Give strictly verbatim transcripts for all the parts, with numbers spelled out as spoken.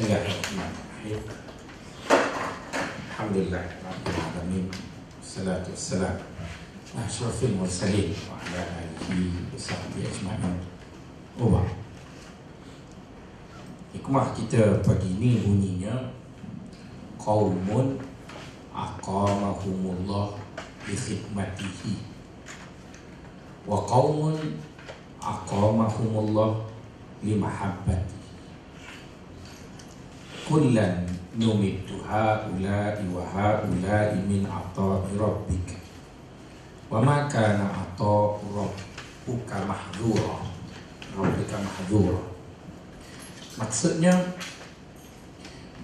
Bismillahirrahmanirrahim. Alhamdulillah rabbil alamin. Wassalatu wassalamu ala asyrafil mursalin wa ala alihi wa sahbihi ajma'in. Wa hikmah kita pagi ini bunyinya qaumun aqamahumullah bi khidmatihi wa qaumun aqamahumullah li mahabbati kullan numittu haula'i wa haula'i min ata'i rabbika wa ma kana ata'u rabbuka mahdhura rabbika mahdhura. Maksudnya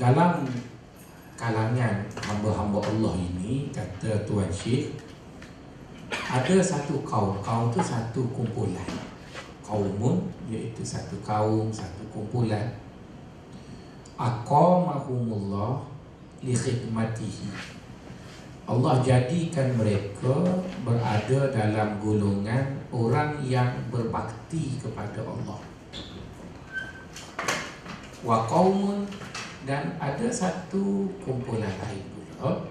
dalam kalangan hamba-hamba Allah ini, kata Tuan Syekh, ada satu kaum. Kaum tu satu kumpulan. Kaumun iaitu satu kaum, satu kumpulan. Aqamahumullah li khidmatihi, Allah jadikan mereka berada dalam golongan orang yang berbakti kepada Allah. Wa qaumun, dan ada satu kumpulan lain pula,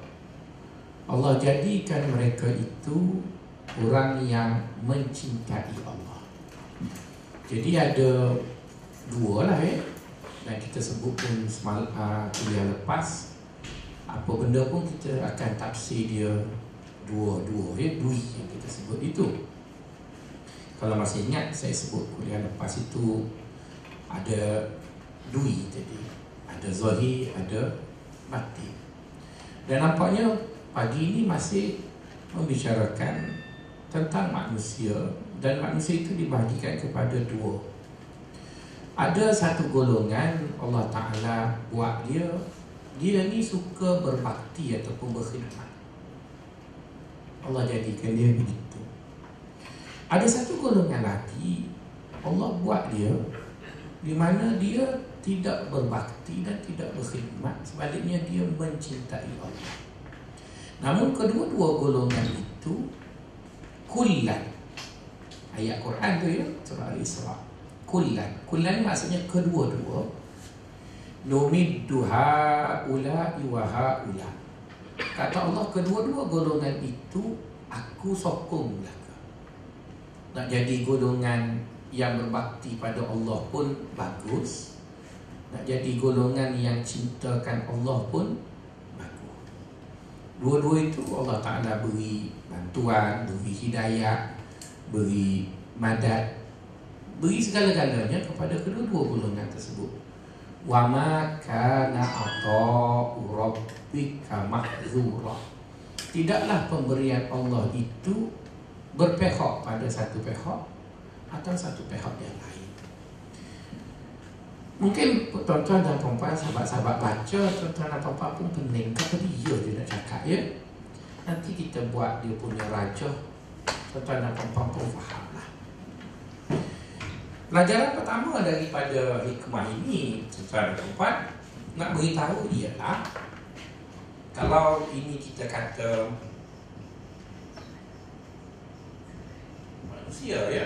Allah jadikan mereka itu orang yang mencintai Allah. Jadi ada dua lah eh dan kita sebut pun semalam uh, kuliah lepas, apa benda pun kita akan tafsir dia dua-dua, ya, dui yang kita sebut itu. Kalau masih ingat, saya sebut kuliah lepas itu ada dui tadi, ada zahir, ada batin. Dan nampaknya pagi ini masih membicarakan tentang manusia, dan manusia itu dibahagikan kepada dua. Ada satu golongan Allah Ta'ala buat dia, dia ni suka berbakti ataupun berkhidmat, Allah jadikan dia begitu. Ada satu golongan lagi Allah buat dia, di mana dia tidak berbakti dan tidak berkhidmat, sebaliknya dia mencintai Allah. Namun kedua-dua golongan itu kullan, ayat Quran tu ya, surah Isra. Kullan, kullan maksudnya kedua-dua. Numiddu haula'i wa haula, kata Allah, kedua-dua golongan itu aku sokong belaka. Nak jadi golongan yang berbakti pada Allah pun bagus, nak jadi golongan yang cintakan Allah pun bagus. Dua-dua itu Allah Ta'ala beri bantuan, beri hidayah, beri madad, beri segala-galanya kepada kedua-dua golongan tersebut. Wa ma kana ata'u rabbika mahzura, tidaklah pemberian Allah itu berpihak pada satu pihak atau satu pihak yang lain. Mungkin tuan-tuan dan puan-puan, sahabat-sahabat baca, tuan-tuan dan puan-puan pun pening kepada dia, dia nak cakap ya. Nanti kita buat dia punya rajah, tuan-tuan dan puan-puan pun faham. Pelajaran pertama daripada hikmah ini, tuan-tuan dan puan-puan, nak beritahu ialah, kalau ini kita kata manusia ya,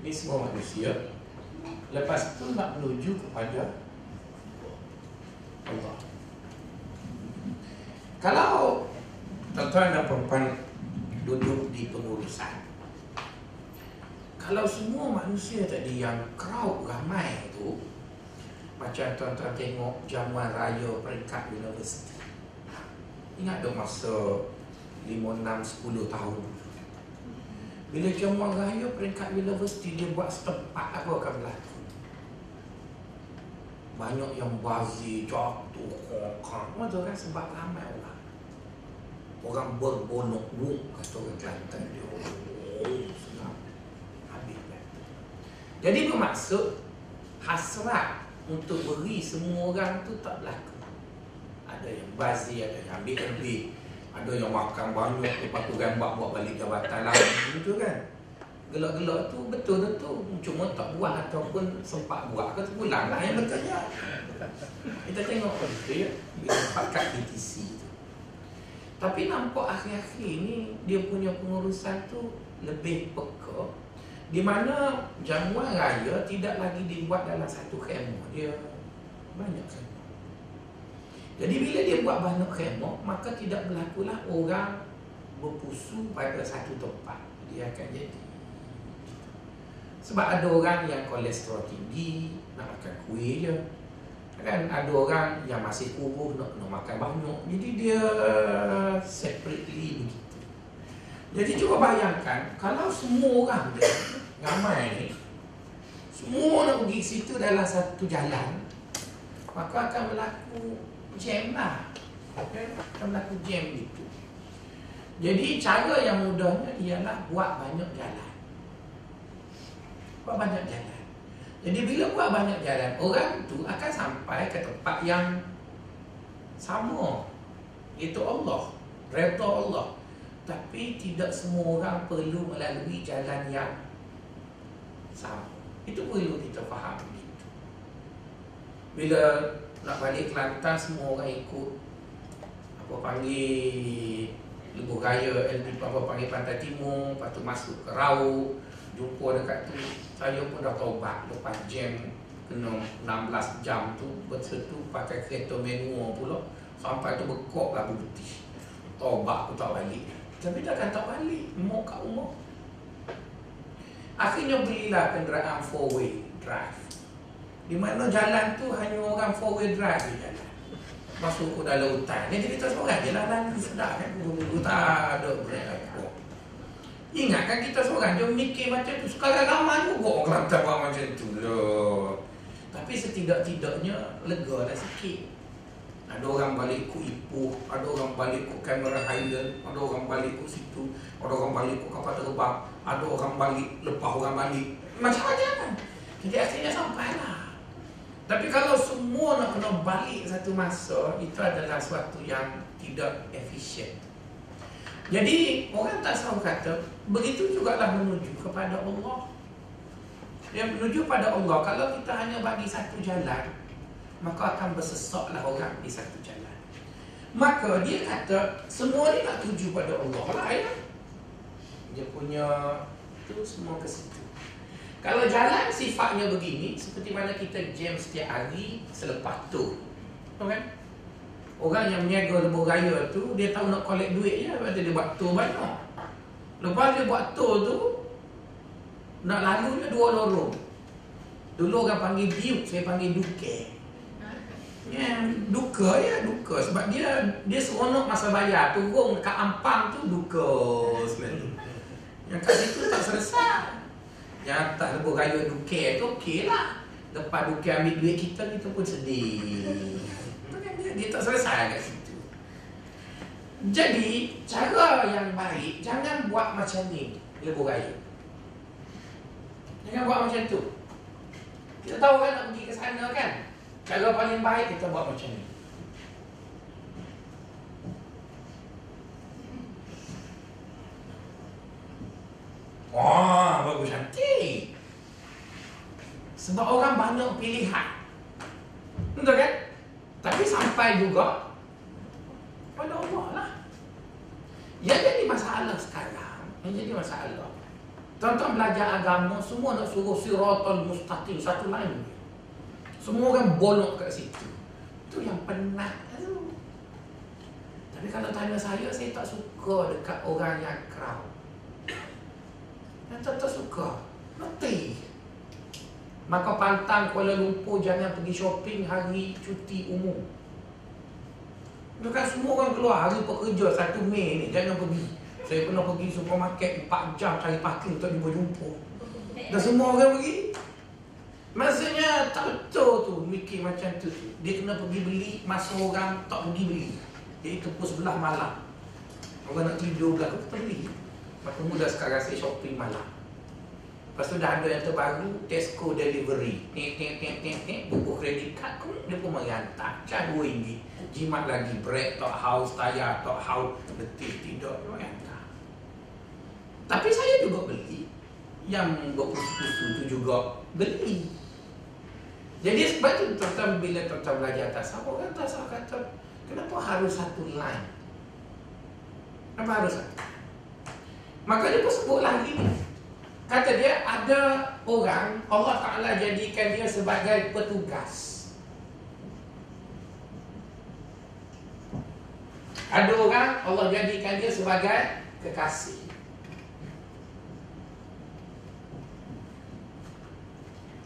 ini semua manusia, lepas tu nak menuju kepada Allah. Kalau tuan-tuan dan puan-puan duduk di pengurusan, kalau semua manusia tadi yang crowd ramai tu, macam tuan-tuan tengok Jamuan Raya Peringkat Universiti, ingat dok masa lima, enam, sepuluh tahun, bila Jamuan Raya Peringkat Universiti dia buat setempat, apa akan berlaku? Banyak yang bazir, jatuh, kokang, macam kan, sebab ramai orang. Orang berbonok-bonok, kata orang Kelantan dia, jadi bermaksud hasrat untuk beri semua orang tu tak berlaku. Ada yang bazir, ada yang ambil lebih, ada yang makan banyak, lepas tu gambak buat balik jabatan lah, begitu kan. Gelak-gelak tu betul tu, cuma tak buat ataupun sempat buat ke tu pulang lah yang betulnya. Kita tengok betul ya, dia sempat kat B T C tu. Tapi nampak akhir-akhir ni dia punya pengurusan tu lebih peka, di mana jamuan raya tidak lagi dibuat dalam satu khemah dia, banyak sangat. Jadi bila dia buat banyak khidmat, maka tidak berlakulah orang berpusu pada satu tempat. Dia akan jadi. Sebab ada orang yang kolesterol tinggi, nak makan kuih je. Kan ada orang yang masih kubuh, nak, nak makan banyak. Jadi dia uh, separately begitu. Jadi cuba bayangkan, kalau semua orang dia, ramai ni, semua nak pergi situ dalam satu jalan, maka akan berlaku jam lah, okay? Akan berlaku jam gitu. Jadi cara yang mudahnya ialah buat banyak jalan. Buat banyak jalan. Jadi bila buat banyak jalan, orang itu akan sampai ke tempat yang sama, iaitu Allah, redha Allah. Tapi tidak semua orang perlu melalui jalan yang sama. Itu perlu kita faham gitu. Bila nak balik Kelantan, semua orang ikut apa panggil Lebuh Raya, apa panggil Pantai Timur, lepas tu masuk ke Rauk, jumpa dekat tu. Saya pun dah taubat lepas jam kena enam belas jam tu, betul tu pakai kereta manual pula, sampai tu bekok lah berputih. Taubat pun tak balik. Tapi takkan tak balik, mau kat rumah. Akhirnya belilah kenderaan four-way drive, di mana jalan tu hanya orang four-way drive je jalan. Masuk ke dalam hutan. Dia cerita seorang je lah, lalu sedap kan. Guru-guru tak ada berapa. Ingatkan kita seorang je mikir macam tu. Sekarang lama juga orang Kelantan buat macam tu loh. Tapi setidak-tidaknya lega lah sikit. Ada orang balik ke Ipoh, ada orang balik ke Cameron Highlands, ada orang balik ke situ, ada orang balik ke kapal terbang, ada orang balik, lepas orang balik. Macam-macam kan? Jadi akhirnya sampai lah. Tapi kalau semua nak kena balik satu masa, itu adalah suatu yang tidak efisien. Jadi orang tak selalu kata, begitu jugalah menuju kepada Allah. Yang menuju pada Allah, kalau kita hanya bagi satu jalan, maka akan bersesaklah orang di satu jalan. Maka dia kata semua ni nak tuju pada Allah lah ya. Dia punya tu semua ke situ. Kalau jalan sifatnya begini, seperti mana kita jam setiap hari selepas tu, tahu kan? Orang yang meniaga Lebuh Raya tu, dia tahu nak collect duit je. Lepas dia buat tour banyak. Lepas dia buat tour tu, nak lalunya dua lorong. Dulu orang panggil biuk, saya panggil duke. Ya, duka ya, duka sebab dia dia seronok masa bayar. Turun kat Ampang tu duka sebenarnya. Yang kat situ tak selesai. Yang tak Lebuh Raya duka tu okey lah. Lepas duka ambil duit kita, kita pun sedih. Dia, dia tak selesai kat situ. Jadi cara yang baik, jangan buat macam ni Lebuh Raya. Jangan buat macam tu. Kita tahu kan nak pergi ke sana kan. Cara paling baik kita buat macam ni. Wah, bagus cantik. Sebab orang banyak pilihan. Betul kan? Tapi sampai juga pada Allah lah. Yang jadi masalah sekarang, yang jadi masalah, tuan-tuan belajar agama, semua nak suruh Siratul Mustaqim, satu lain. Semua orang bolok kat situ. Itu yang penat tu. Tapi kalau tanya saya, saya tak suka dekat orang yang crowd. Saya tak, tak suka. Nanti. Maka pantang Kuala Lumpur jangan pergi shopping hari cuti umum. Bukan semua orang keluar hari pekerja satu Mei ni. Jangan pergi. Saya pernah pergi supermarket empat jam cari parking untuk jumpa-jumpa. Dah semua orang pergi. Maksudnya tak betul tu mikir macam tu. Dia kena pergi beli masa orang tak pergi beli. Dia ke pukul sebelas malam. Orang nak tidur belakang, kita beli. Maka mudah sekarang saya shopping malam. Lepas tu dah ada yang terbaru, Tesco delivery. Nek, nek, nek, nek, nek. Buku kredit kad, dia pun menghantar. Macam dua ringgit. Jimat lagi, break tak haus, tayar tak haus, letih tidur, dia menghantar. Tapi saya juga beli. Yang berpusu-pusu tu juga beli. Jadi sebab tu tuan-tuan bila tuan-tuan belajar tasawuf, orang tasawuf kata, kenapa harus satu line? Kenapa harus satu? Maka dia pun sebut lagi ni. Kata dia ada orang, Allah Ta'ala jadikan dia sebagai petugas. Ada orang Allah jadikan dia sebagai kekasih.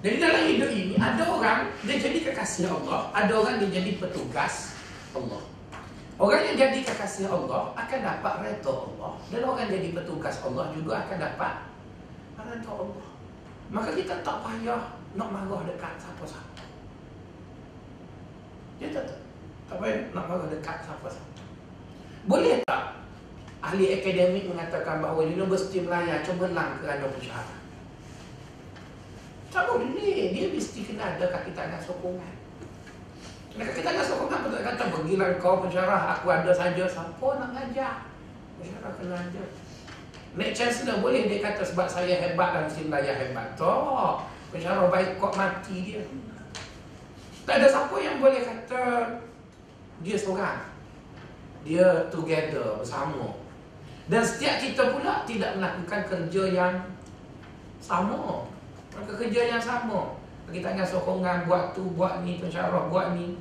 Jadi dalam hidup ini ada orang dia jadi kekasih Allah, ada orang dia jadi petugas Allah. Orang yang jadi kekasih Allah akan dapat redha Allah, dan orang jadi petugas Allah juga akan dapat redha Allah. Maka kita tak payah nak marah dekat siapa-siapa. Ya tak, tak? Tak payah nak marah dekat siapa-siapa. Boleh tak ahli akademik mengatakan bahawa Universiti Malaya cemerlang kerana pensyarah? Tak boleh. Dia mesti kena ada kaki tangan sokongan. Kaki tangan sokongan betul kata, pergilah kau pensyarah, aku ada saja. Siapa nak ngajar? Pensyarah kena ajar. Nek Chancellor boleh dia kata sebab saya hebat dan Universiti Malaya hebat. Tak, pensyarah baik kot mati dia. Tak ada siapa yang boleh kata dia seorang. Dia together, bersama. Dan setiap kita pula tidak melakukan kerja yang sama. Maka kerja yang sama, kaki tangan sokongan, buat tu, buat ni, pensyarah, buat ni.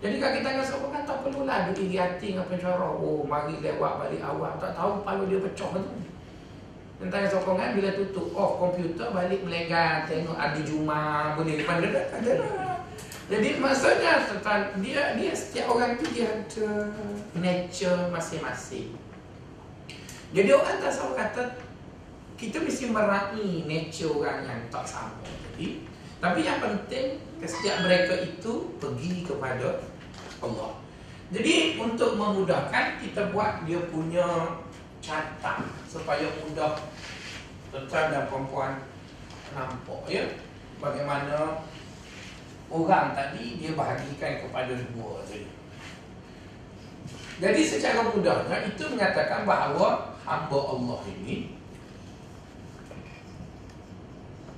Jadi kaki tangan sokongan tak perlulah duk iri hati dengan pensyarah. Oh, mari lewat balik awal, tak tahu palu dia pecah tu. Dan tangan sokongan bila tutup off komputer, balik melenggan, tengok ada Jumaat, boleh pandai dah, ada dah. Jadi maksudnya dia dia setiap orang tu dia ada nature masing-masing. Jadi orang tak selalu kata kita mesti meraih nature orang yang tak sama. Jadi, tapi yang penting setiap mereka itu pergi kepada Allah. Jadi untuk memudahkan kita buat dia punya carta supaya mudah tuan dan perempuan nampak ya bagaimana orang tadi dia bahagikan kepada dua tadi. Jadi secara mudahnya itu menyatakan bahawa hamba Allah ini,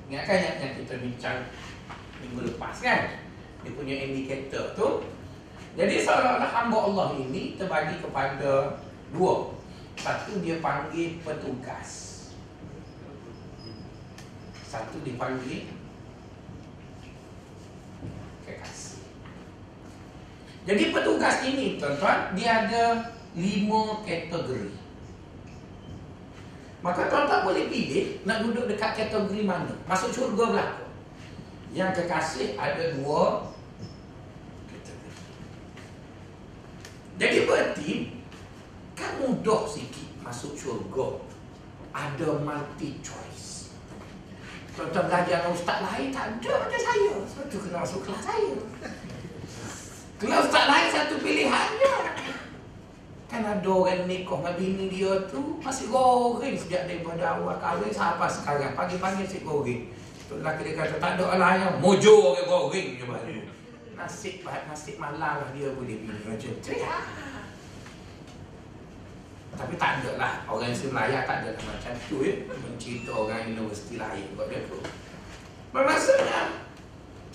ini akan yang kita bincang minggu lepas kan, dia punya indikator tu. Jadi seolah-olah hamba Allah ini terbagi kepada dua. Satu dia panggil petugas, satu dipanggil kekasih. Jadi petugas ini tuan-tuan, dia ada lima kategori. Maka tuan-tuan boleh pilih nak duduk dekat kategori mana. Masuk syurga berlaku. Yang kekasih ada dua kategori. Jadi berarti kan mudah sikit masuk syurga. Ada multi choice. Tuan-tuan belajar dengan ustaz lain, tak ada macam saya. Sebab tu kena masuk kelas saya. Kelas ustaz lain satu pilihannya. Kan ada orang nikah dengan bini dia tu masih goreng sejak daripada awal kahwin sampai sekarang. Pagi-pagi masih goreng. Tok lelaki dia kata tak ada alayang, mojo orang goreng je baru. Nasib nasib malam lah dia boleh bini macam tu. Tapi tak ada lah, orang Universiti Malaya tak ada macam tu ya. Mencerita orang universiti lain kot dia tu. Maksudnya,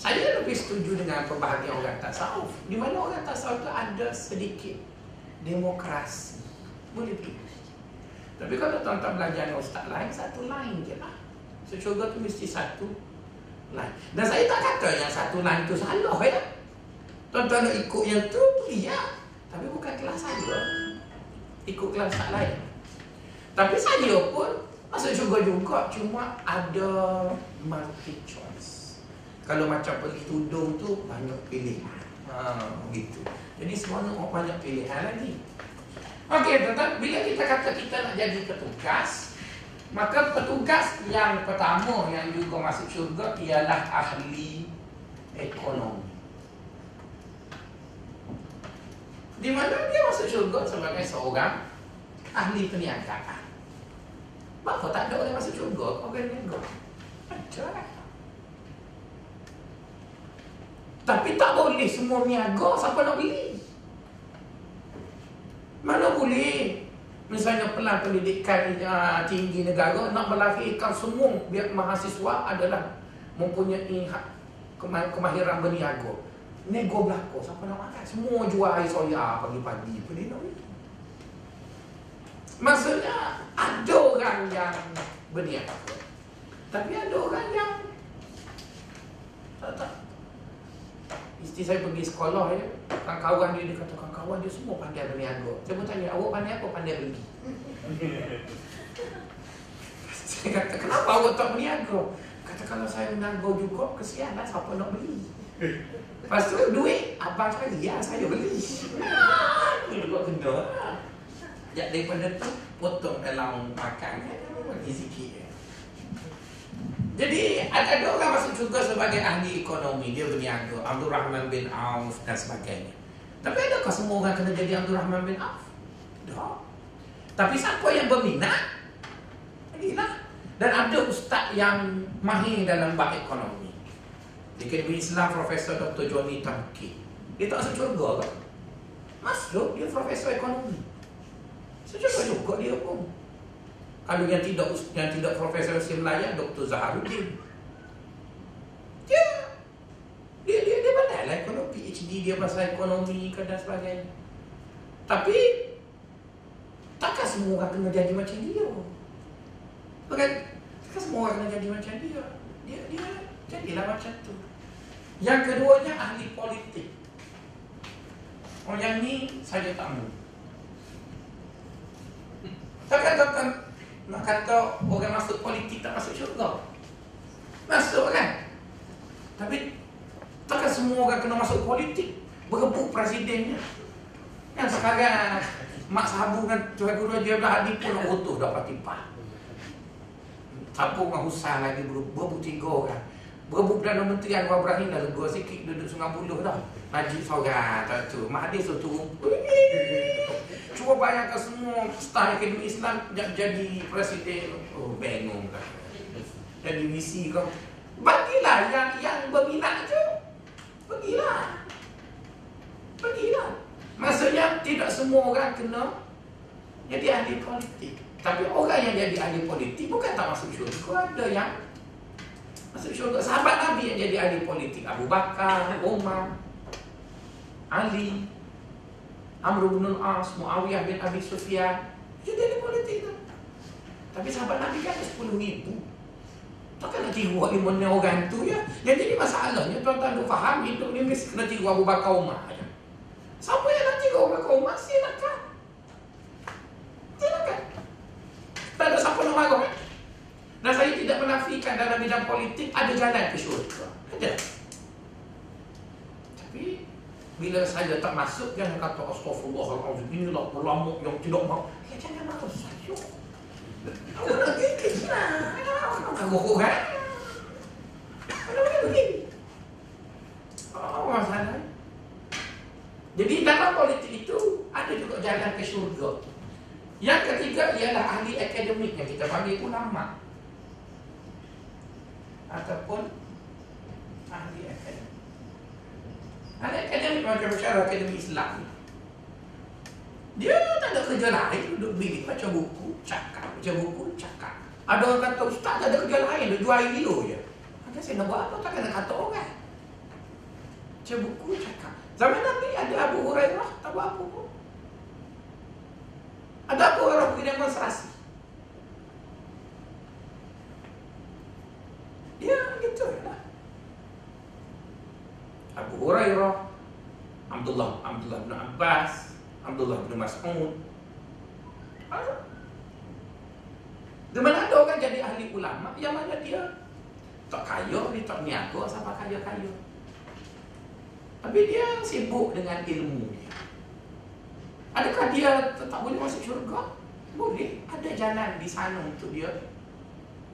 saya lebih setuju dengan perbahagian orang tasawuf. Di mana orang tasawuf tu ada sedikit demokrasi. Boleh pilih. Tapi kalau tuan-tuan belajar dengan ustaz lain, satu lain je lah. So, syurga tu mesti satu lain. Dan saya tak kata yang satu lain tu salah ya. Tuan-tuan nak ikut yang tu, iya. Tapi bukan kelas saya. Ikut kelas tak lain. Tapi saya pun masuk syurga juga. Cuma ada multi choice. Kalau macam pergi tudung tu banyak pilihan. Haa, gitu. Jadi semuanya orang banyak pilihan lagi. Okey, tentang bila kita kata kita nak jadi petugas, maka petugas yang pertama yang juga masuk syurga ialah ahli ekonomi. Di mana dia masuk syurga sebagai seorang ahli perniagaan. Maka tak ada orang masuk syurga, kau kena niaga. Ada. Tapi tak boleh semua niaga, siapa nak beli? Mana boleh? Misalnya pelan pendidikan uh, tinggi negara nak melahirkan semua biar mahasiswa adalah mempunyai hak kemah kemahiran berniaga. Nego belakang, siapa nak makan? Semua jual air soya pagi-pagi pun dia nak beli. Maksudnya, ada orang yang berniaga, tapi ada orang yang tak tak. Mesti saya pergi sekolah ya, kawan-kawan dia, dia kata kawan-kawan dia semua pandai berniaga. Saya pun tanya, awak pandai apa? Pandai beli. Saya kata, kenapa awak tak berniaga? Kata, kalau saya berniaga juga, kesianlah siapa nak beli. Lepas tu duit, abang cakap, ya saya beli. Itu juga kena. Sejak daripada tu, potong dalam makan, bagi sikit. Jadi ada orang masuk juga sebagai ahli ekonomi, dia berniaga, Abdul Rahman bin Auf dan sebagainya. Tapi adakah semua orang kena jadi Abdul Rahman bin Auf? Tak. Tapi siapa yang berminat, jadilah. Dan ada ustaz yang mahir dalam bab ekonomi. Di Akademi Islam, Profesor Doktor Johnny Tamki. Dia tak masuk syurga kan? Masuk, dia Profesor Ekonomi. Syurga-syurga dia pun. Kalau yang tidak yang tidak Profesor Malaya, Doktor Zaharuddin. Dia dia dia, dia pandailah ekonomi, P H D dia pasal ekonomi dan sebagainya. Tapi takkan semua orang kena jadi macam dia. Bukan takkan semua orang kena jadi macam dia. Dia dia jadilah macam tu. Yang keduanya ahli politik. Orang yang ni saya tak mahu. Takkan takkan nak kata orang masuk politik tak masuk syurga. Masuk kan? Tapi takkan semua orang kena masuk politik, berebut presidennya. Kan sekarang mak sahabu kan Tuan Guru Haji Abdul Hadi pun nak utuh dah patipah. Siapa orang usah lagi berebut tiga orang. Berebut Perdana Menteri Anwar Ibrahim dah lega sikit duduk Sungai Buloh dah. Najib seorang tak tu. Mahathir suruh turun. Cuba bayangkan semua staf Akademi Islam jadi presiden, oh bengong kan. Jadi misi kau. Bagilah yang yang berminat tu. Bagilah. Bagilah. Maksudnya tidak semua orang kena jadi ahli politik. Tapi orang yang jadi ahli politik bukan tak masuk syurga. Ada yang masuk syurga. Sahabat Nabi yang jadi ahli politik, Abu Bakar, Umar, Ali, Amr bin Al'As, Muawiyah bin Abi Sufyan. Dia jadi politik tu. Tapi sahabat Nabi kan ada sepuluh ribu. Takkan nak tiru ilmu orang tu ya. Yang jadi masalahnya, tuan-tuan duk faham, hidup ni mesti kena tiru Abu Bakar Umar. Siapa yang nak tiru Abu Bakar Umar? Silakan. Silakan. Tak ada siapa nak marah. Dan saya tidak menafikan dalam bidang politik ada jalan ke syurga. Ada. Tapi bila saya tak masuk, jangan kata astaghfirullahaladzim, inilah ulama yang tidak mahu. Ya, jangan mahu saya. Awak nak gigit lah. Awak nak guguk kan? Awak nak gigit. Awak masalah. Jadi dalam politik itu ada juga jalan ke syurga. Yang ketiga ialah ahli akademik yang kita panggil ulama ataupun ahli akademik. Ahli akademik macam bicara Akademi Islam, dia tak ada kerja lain, duduk bilik baca buku, cakap, baca buku, cakap. Ada orang kata, ustaz tak ada kerja lain, duduk jual video je. Maka saya nak buat apa, tak kena kata orang. Baca buku, cakap. Zaman Nabi ada Abu Hurairah, tak buat apa pun. Ada Abu Hurairah pergi demonstrasi. Ya, gitu lah. Abu Hurairah, Abdullah Abdullah bin Abbas, Abdullah bin Mas'ud. Di mana ada orang jadi ahli ulama yang mana dia tak kaya, dia tak niaga sampai kaya-kaya. Tapi dia sibuk dengan ilmu dia. Adakah dia tak boleh masuk syurga? Boleh, ada jalan di sana untuk dia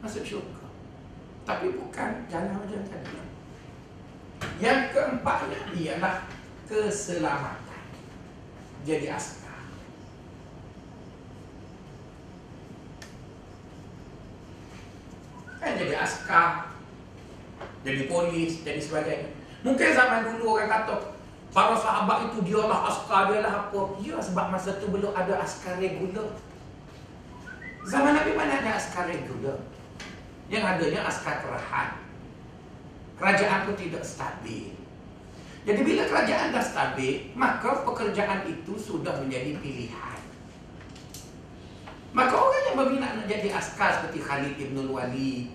masuk syurga. Tapi bukan jalan macam tadi. Yang keempatnya ialah keselamatan. Jadi askar. Kan jadi askar, jadi polis, jadi sebagainya. Mungkin zaman dulu orang kata para sahabat itu dialah askar, dialah apa. Ya, sebab masa tu belum ada askar regular. Zaman Nabi mana ada askar regular. Yang adanya askar terhad. Kerajaan pun tidak stabil. Jadi bila kerajaan dah stabil, maka pekerjaan itu sudah menjadi pilihan. Maka orang yang berminat nak jadi askar seperti Khalid bin Walid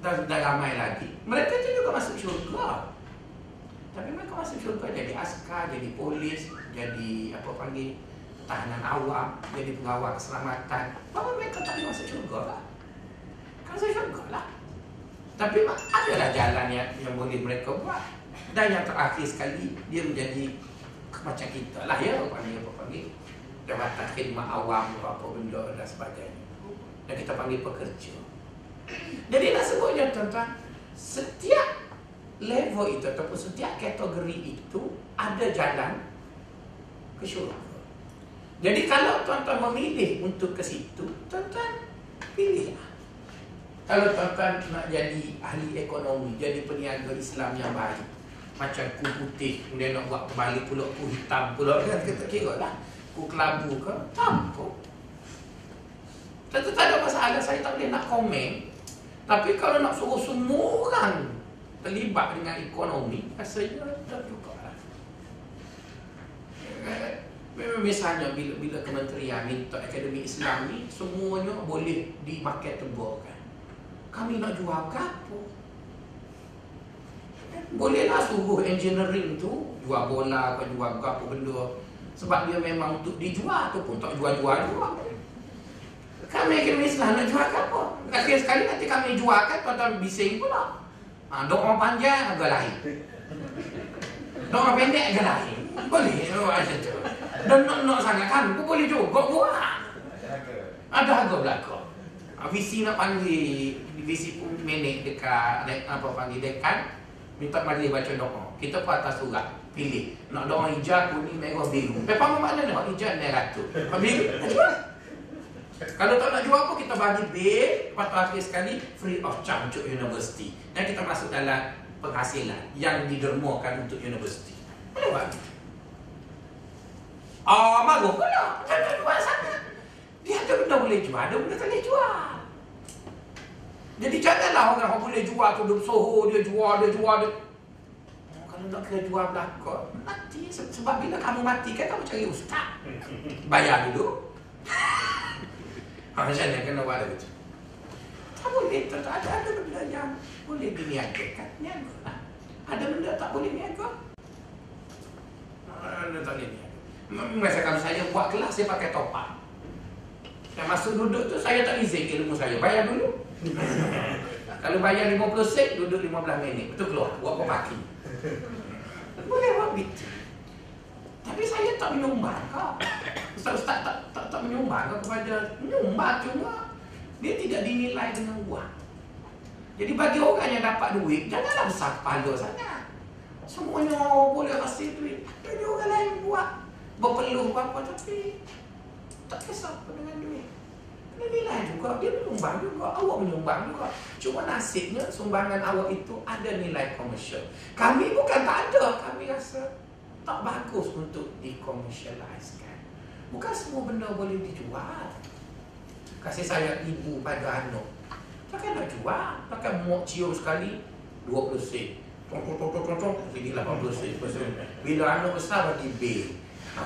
dan, dan ramai lagi, mereka juga masuk syurga. Tapi mereka masa contoh jadi askar, jadi polis, jadi apa panggil tahanan awam, jadi pengawal keselamatan. Bahawa mereka tak boleh masuk syurga lah. Kan masuk syurga lah. Tapi adalah jalan yang, yang boleh mereka buat. Dan yang terakhir sekali, dia menjadi macam kita lah ya, apa panggil jabatan khidmat awam, apa benda dan sebagainya. Dan kita panggil pekerja. Jadi nak sebutnya tuan-tuan, setiap level itu ataupun setiap kategori itu ada jalan ke syurga. Jadi kalau tuan-tuan memilih untuk ke situ, tuan-tuan pilihlah. Kalau tuan-tuan nak jadi ahli ekonomi, jadi peniaga Islam yang baik, macam ku putih, kemudian nak buat kembali pulak ku hitam pulak, kan kita kira lah. Ku kelabu ke, tampuk. Tentu tak ada masalah, saya tak boleh nak komen. Tapi kalau nak suruh semua orang terlibat dengan ekonomi, rasanya tak cukup lah. Misalnya bila, bila kementerian minta Akademi Islam ni, semuanya boleh dimakai tebarkan. Kami nak jual ke apa? Bolehlah suruh engineering tu jual bola ke jual ke apa benda. Sebab dia memang untuk dijual tu pun tak jual-jual-jual. Kami Akademi Islam nak jual ke apa? Akhir sekali nanti kami jual ke, tuan-tuan bising pula. Ha, doa panjang agak lain, doa pendek agak lain. Boleh macam tu. Dan nak-nak sangat kan, aku boleh juga buat. Ada harga belakang. V C nak panggil, V C pun menek dekat, apa panggil dekan, minta panggil baca doa. Kita pun atas surat, pilih. Nak doa hijau, kuning, merah, biru. Memang mana nak hijau, merah tu. Biru, jual. Kalau tak nak jual apa, kita bagi bil. Lepas tu akhir sekali, free of charge untuk universiti. Dan kita masuk dalam penghasilan yang didermakan untuk universiti. Boleh buat. Ah, maruh pula. Macam nak jual sana. Dia ada benda boleh jual, ada benda tak boleh jual. Jadi janganlah orang yang boleh jual tu, duduk soho, dia jual, dia jual, dia... Oh, kalau nak kena jual belakang, mati. Sebab bila kamu mati, kan kamu cari ustaz. Bayar dulu. Macam mana kena buat lagi tu? Tak boleh, tak ada, ada benda yang boleh diniagakan. Niaga lah. Ada benda tak boleh niaga. Ada tak boleh niaga. Masa kalau saya buat kelas, saya pakai topang. Yang masuk duduk tu, saya tak izin ilmu saya. Bayar dulu. Kalau bayar lima puluh sen, duduk lima belas minit. Betul keluar, buat pepaki. Boleh buat begitu. Tapi saya tak menyumbang kau. Ustaz-ustaz tak, tak, tak menyumbang kau kepada menyumbang, cuma dia tidak dinilai dengan uang. Jadi bagi orang yang dapat duit, janganlah besar kepala sangat. Semuanya boleh hasil duit. Jadi orang lain buat berpeluh apa-apa, tapi tak kisah pun dengan duit. Dia nilai juga, dia menyumbang juga, awak menyumbang juga. Cuma nasibnya sumbangan awak itu ada nilai komersial. Kami bukan tak ada, kami rasa tak bagus untuk dikomersialiskan. Bukan semua benda boleh dijual. Kasih sayang ibu pada anak, takkan nak jual, takkan muak cium sekali dua puluh sen. Jadi lapan puluh sen. Bila anak besar bagi bil.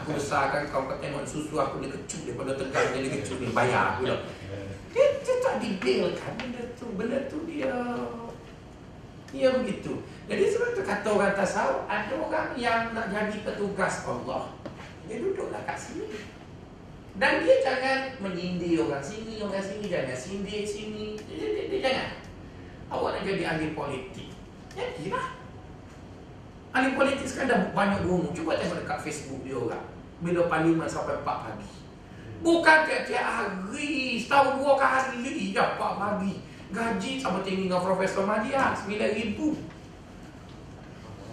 Aku besarkan kau pakai tengok susu aku ni kecup daripada tegang dia kecup ni bayar aku dah. Dia, dia tak dibilkan benda tu. Benda tu dia dia begitu. Jadi sebab tu kata orang tasawuf, ada orang yang nak jadi petugas Allah, dia duduklah kat sini. Dan dia jangan menyindir orang sini, orang sini, jangan sindir sini. Dia, dia, dia jangan. Awak nak jadi ahli politik, jadilah. Ahli politik sekarang dah banyak berumur. Cuba tengok dekat Facebook dia orang. Bila parlimen sampai empat pagi. Bukan tiap-tiap hari. Setahun dua kali dah empat pagi. Gaji sama tinggi dengan Profesor Madia sembilan ribu.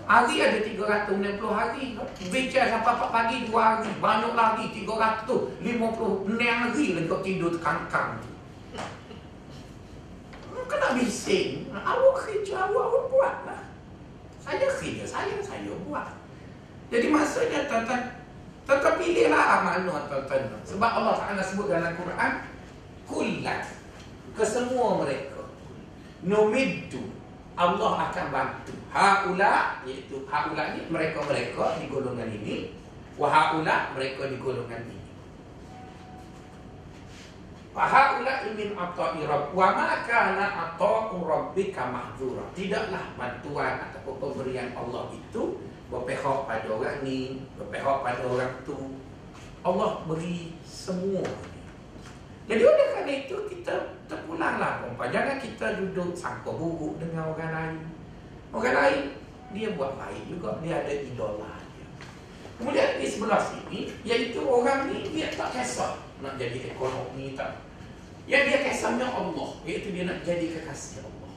Hari ada tiga ratus enam puluh hari. Bicara sampai empat pagi dua hari. Banyak lagi tiga ratus lima puluh enam hari lagi kau tidur terkangkang. Kau nak bising. Awak kerja, awak buat lah. Saya kerja, saya, saya buat. Jadi maksudnya tuan-tuan, tuan-tuan pilihlah amanah tuan-tuan. Sebab Allah Ta'ala sebut dalam Quran, kullan, kesemua mereka, numiddu, Allah akan bantu. Ha'ula, iaitu ha'ula ni mereka-mereka di golongan ini. Wa ha'ula, mereka di golongan ini. Faha'ula'i min ata'i rabb wa ma kana ata'u rabbika mahzura. Tidaklah bantuan atau pemberian Allah itu berpihak pada orang ni, berpihak pada orang tu. Allah beri semua. Jadi oleh kerana itu kita terpulanglah perempuan. Jangan kita duduk sangka buruk dengan orang lain. Orang lain dia buat baik juga, dia ada idola dia. Kemudian di sebelah sini iaitu orang ni dia tak kisah nak jadi ekonomi tak. Yang dia kisahnya Allah, iaitu dia nak jadi kekasih Allah.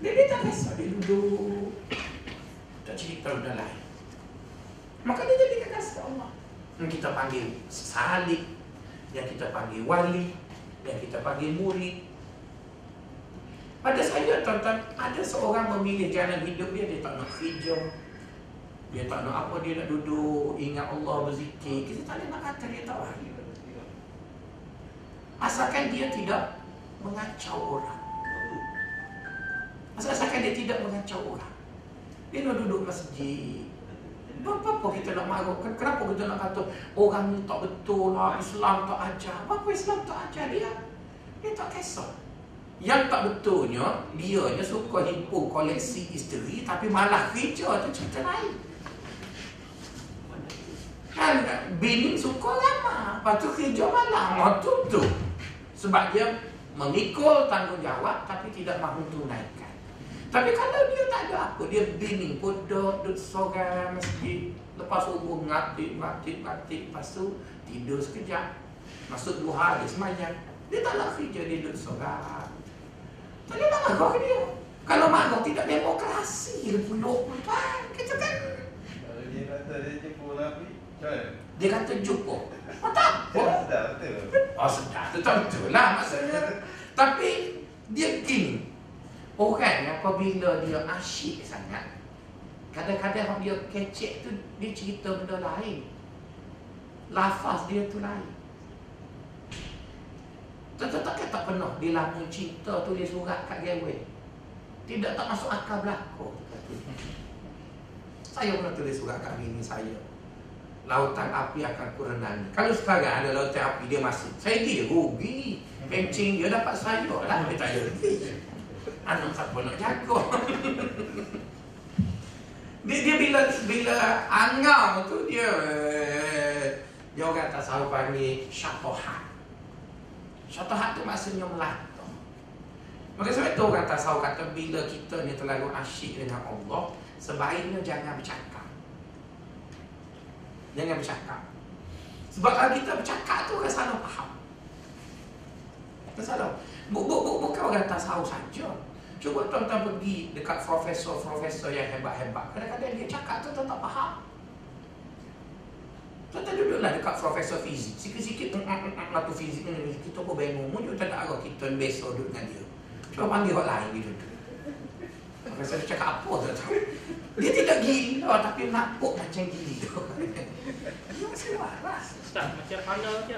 Dia, dia tak kisah, dia duduk tak cerita benda lain. Maka dia jadi kekasih Allah. Yang kita panggil salib, yang kita panggil wali, yang kita panggil murid. Pada saya tuan-tuan, ada seorang memilih jalan hidup dia, dia tak nak hijau. Dia tak nak apa, dia nak duduk, ingat Allah, berzikir. Kita tak boleh nak kata dia tak baik. Asalkan dia tidak mengacau orang. Asalkan dia tidak mengacau orang. Dia nak duduk masjid. Apa-apa kita nak marah? Kenapa kita nak kata orang ni tak betul lah, Islam tak ajar? Apa Islam tak ajar dia? Dia tak kisah. Yang tak betulnya, dia je suka himpun koleksi isteri tapi malah kerja tu cerita lain. Bini suka lama, lepas tu kerja malah tu tu. Sebab dia mengikul tanggungjawab tapi tidak mahu tunaikan. Tapi kalau dia tak ada apa, dia bini pun duduk seorang masjid. Lepas subuh ngatip, ngatip, ngatip. Lepas tu tidur sekejap. Masuk duha dia semayang. Dia tak nak kerja, dia duduk seorang. Tapi nak marah ke dia? Kalau marah tidak demokrasi dia pulak perempuan. Kita kan dia kata dia jumpa Nabi. Dia kata jumpa. Oh tak sedar betul. Oh sedar tu tak betul lah maksudnya. Tapi dia gini. Orang apabila dia asyik sangat, kadang-kadang dia kecek tu dia cerita benda lain. Lafaz dia tu lain. Tentu takkan tak pernah dia lama cerita tulis surat kat gawe. Tidak tak masuk akal belakang. Saya pernah tulis surat kat bini saya. Lautan api akan kurenani. Kalau sekarang ada lautan api dia masuk. Saya dia rugi. Pencing dia dapat saya lah. Dia tak ada rugi. Anak siapa nak jaga. dia, dia bila bila angau tu dia dia orang tak tahu panggil syatohat. Syatohat tu maksudnya melata. Maka sebab tu orang tasawuf kata bila kita ni terlalu asyik dengan Allah, sebaiknya jangan bercakap. Jangan bercakap. Sebab kalau kita bercakap tu orang salah faham. Orang salah. Bukan orang tasawuf saja. Cuba tuan-tuan pergi dekat profesor-profesor yang hebat-hebat. Kadang-kadang dia cakap tu tuan tak faham. Tuan-tuan duduklah dekat profesor fizik. Sikit-sikit tu fizik. Kita pun bangun. Mungkin tak ada arah kita besok duduk dengan dia. Cuba panggil orang lain dia duduk. Profesor dia cakap apa tak tahu. Dia tidak gila tapi nakuk macam gila. Dia seluar lah. Ustaz, macam Fana je.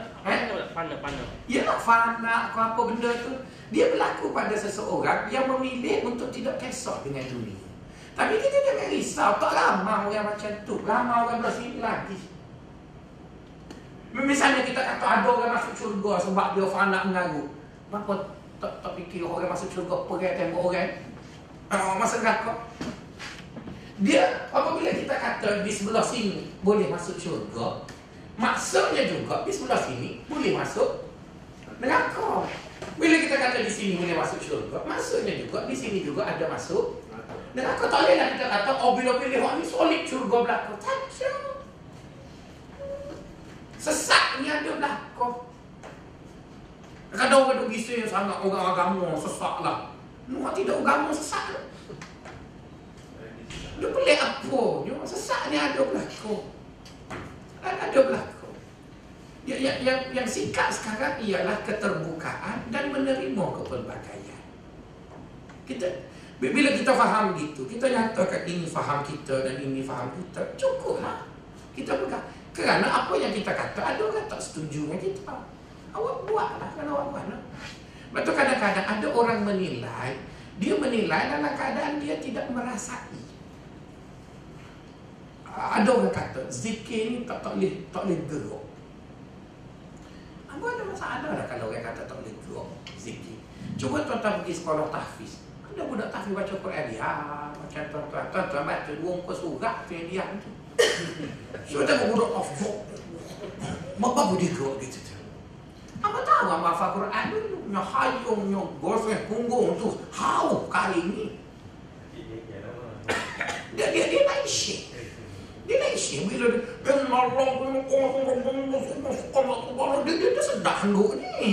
Fana-fana. Yalah, Fana ke apa benda tu. Dia berlaku pada seseorang yang memilih untuk tidak kesah dengan dunia. Tapi kita jangan risau. Tak lama orang macam tu. Lama orang bersini lagi. Misalnya kita kata ada orang masuk syurga sebab dia fana mengaruh. Kenapa tak, tak fikir orang masuk syurga perang tembak orang? Uh, masuk neraka. Dia apabila kita kata di sebelah sini boleh masuk syurga, maksudnya juga di sebelah sini boleh masuk neraka. Bila kita kata di sini boleh masuk syurga, maksudnya juga di sini juga ada masuk neraka. Tak bolehlah kita kata oh bila pilih orang ni solid syurga belaka. Takjub. Sesaknya dia berlaku. Kadang orang duk gising sangat orang agama sesak lah. Mereka tidak agama sesak lah. Dia pelik apa? Sesak ni ada berlaku. Ada berlaku. Yang, yang, yang, yang sikap sekarang ialah keterbukaan dan menerima kepelbagaian. Kita, bila kita faham gitu, kita nyatakan ini faham kita dan ini faham kita, cukup lah. Kita berkata. Kerana apa yang kita kata, ada orang tak setuju dengan kita. Awak buatlah, kalau awak buatlah. Lepas tu kadang-kadang ada orang menilai, dia menilai dalam keadaan dia tidak merasai. Ada orang kata, zikir ni tak boleh tak boleh gerok. Apa ada masalah? masalah lah kalau orang kata tak boleh keluar zikir. Cuba tuan-tuan pergi sekolah tahfiz, ada budak tahfiz baca Quran dia macam tuan-tuan, tuan-tuan baca dua muka surat tu dia tu. So tengok budak tahfiz, apa boleh keluar gitu tu. Apa tahu apa hafal Quran dulu, nak hayung, nak golfing punggung tu, hau kali ni. Dia dia dia tak isi. Dia nak isi bila dia Bismillahirrahmanirrahim, Bismillahirrahmanirrahim, dia dia sedang duk ni.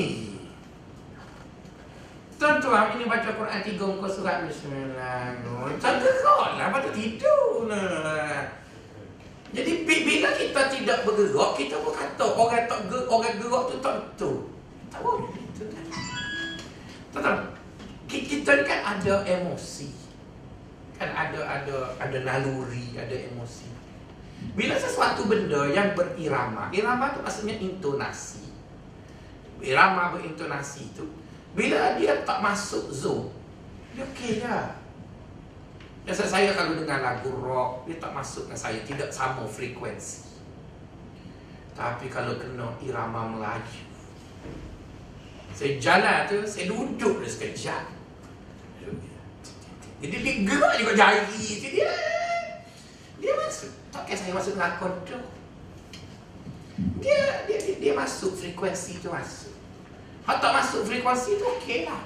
Tuan-tuan, ini baca Quran tiga muka surat Bismillahirrahmanirrahim, tak gerak lah, lepas tu tidur lah. Jadi bila kita tidak bergerak, kita pun kata orang tak gerak, orang gerak tu tak betul. Tak boleh itu kan. Tuan-tuan, kita kan ada emosi. Kan ada ada ada naluri, ada emosi. Bila sesuatu benda yang berirama, irama tu maksudnya intonasi. Irama berintonasi tu, bila dia tak masuk zone, dia okey dah. Biasa saya kalau dengar lagu rock, dia tak masuk dengan saya, tidak sama frekuensi. Tapi kalau kena irama Melayu, saya jalan tu, saya duduk dia sekejap. Jadi dia gerak juga jari tu, dia dia masuk. Tak kira saya masuk lakon tu, dia, dia dia dia masuk frekuensi tu masuk. Kalau tak masuk frekuensi tu okey lah.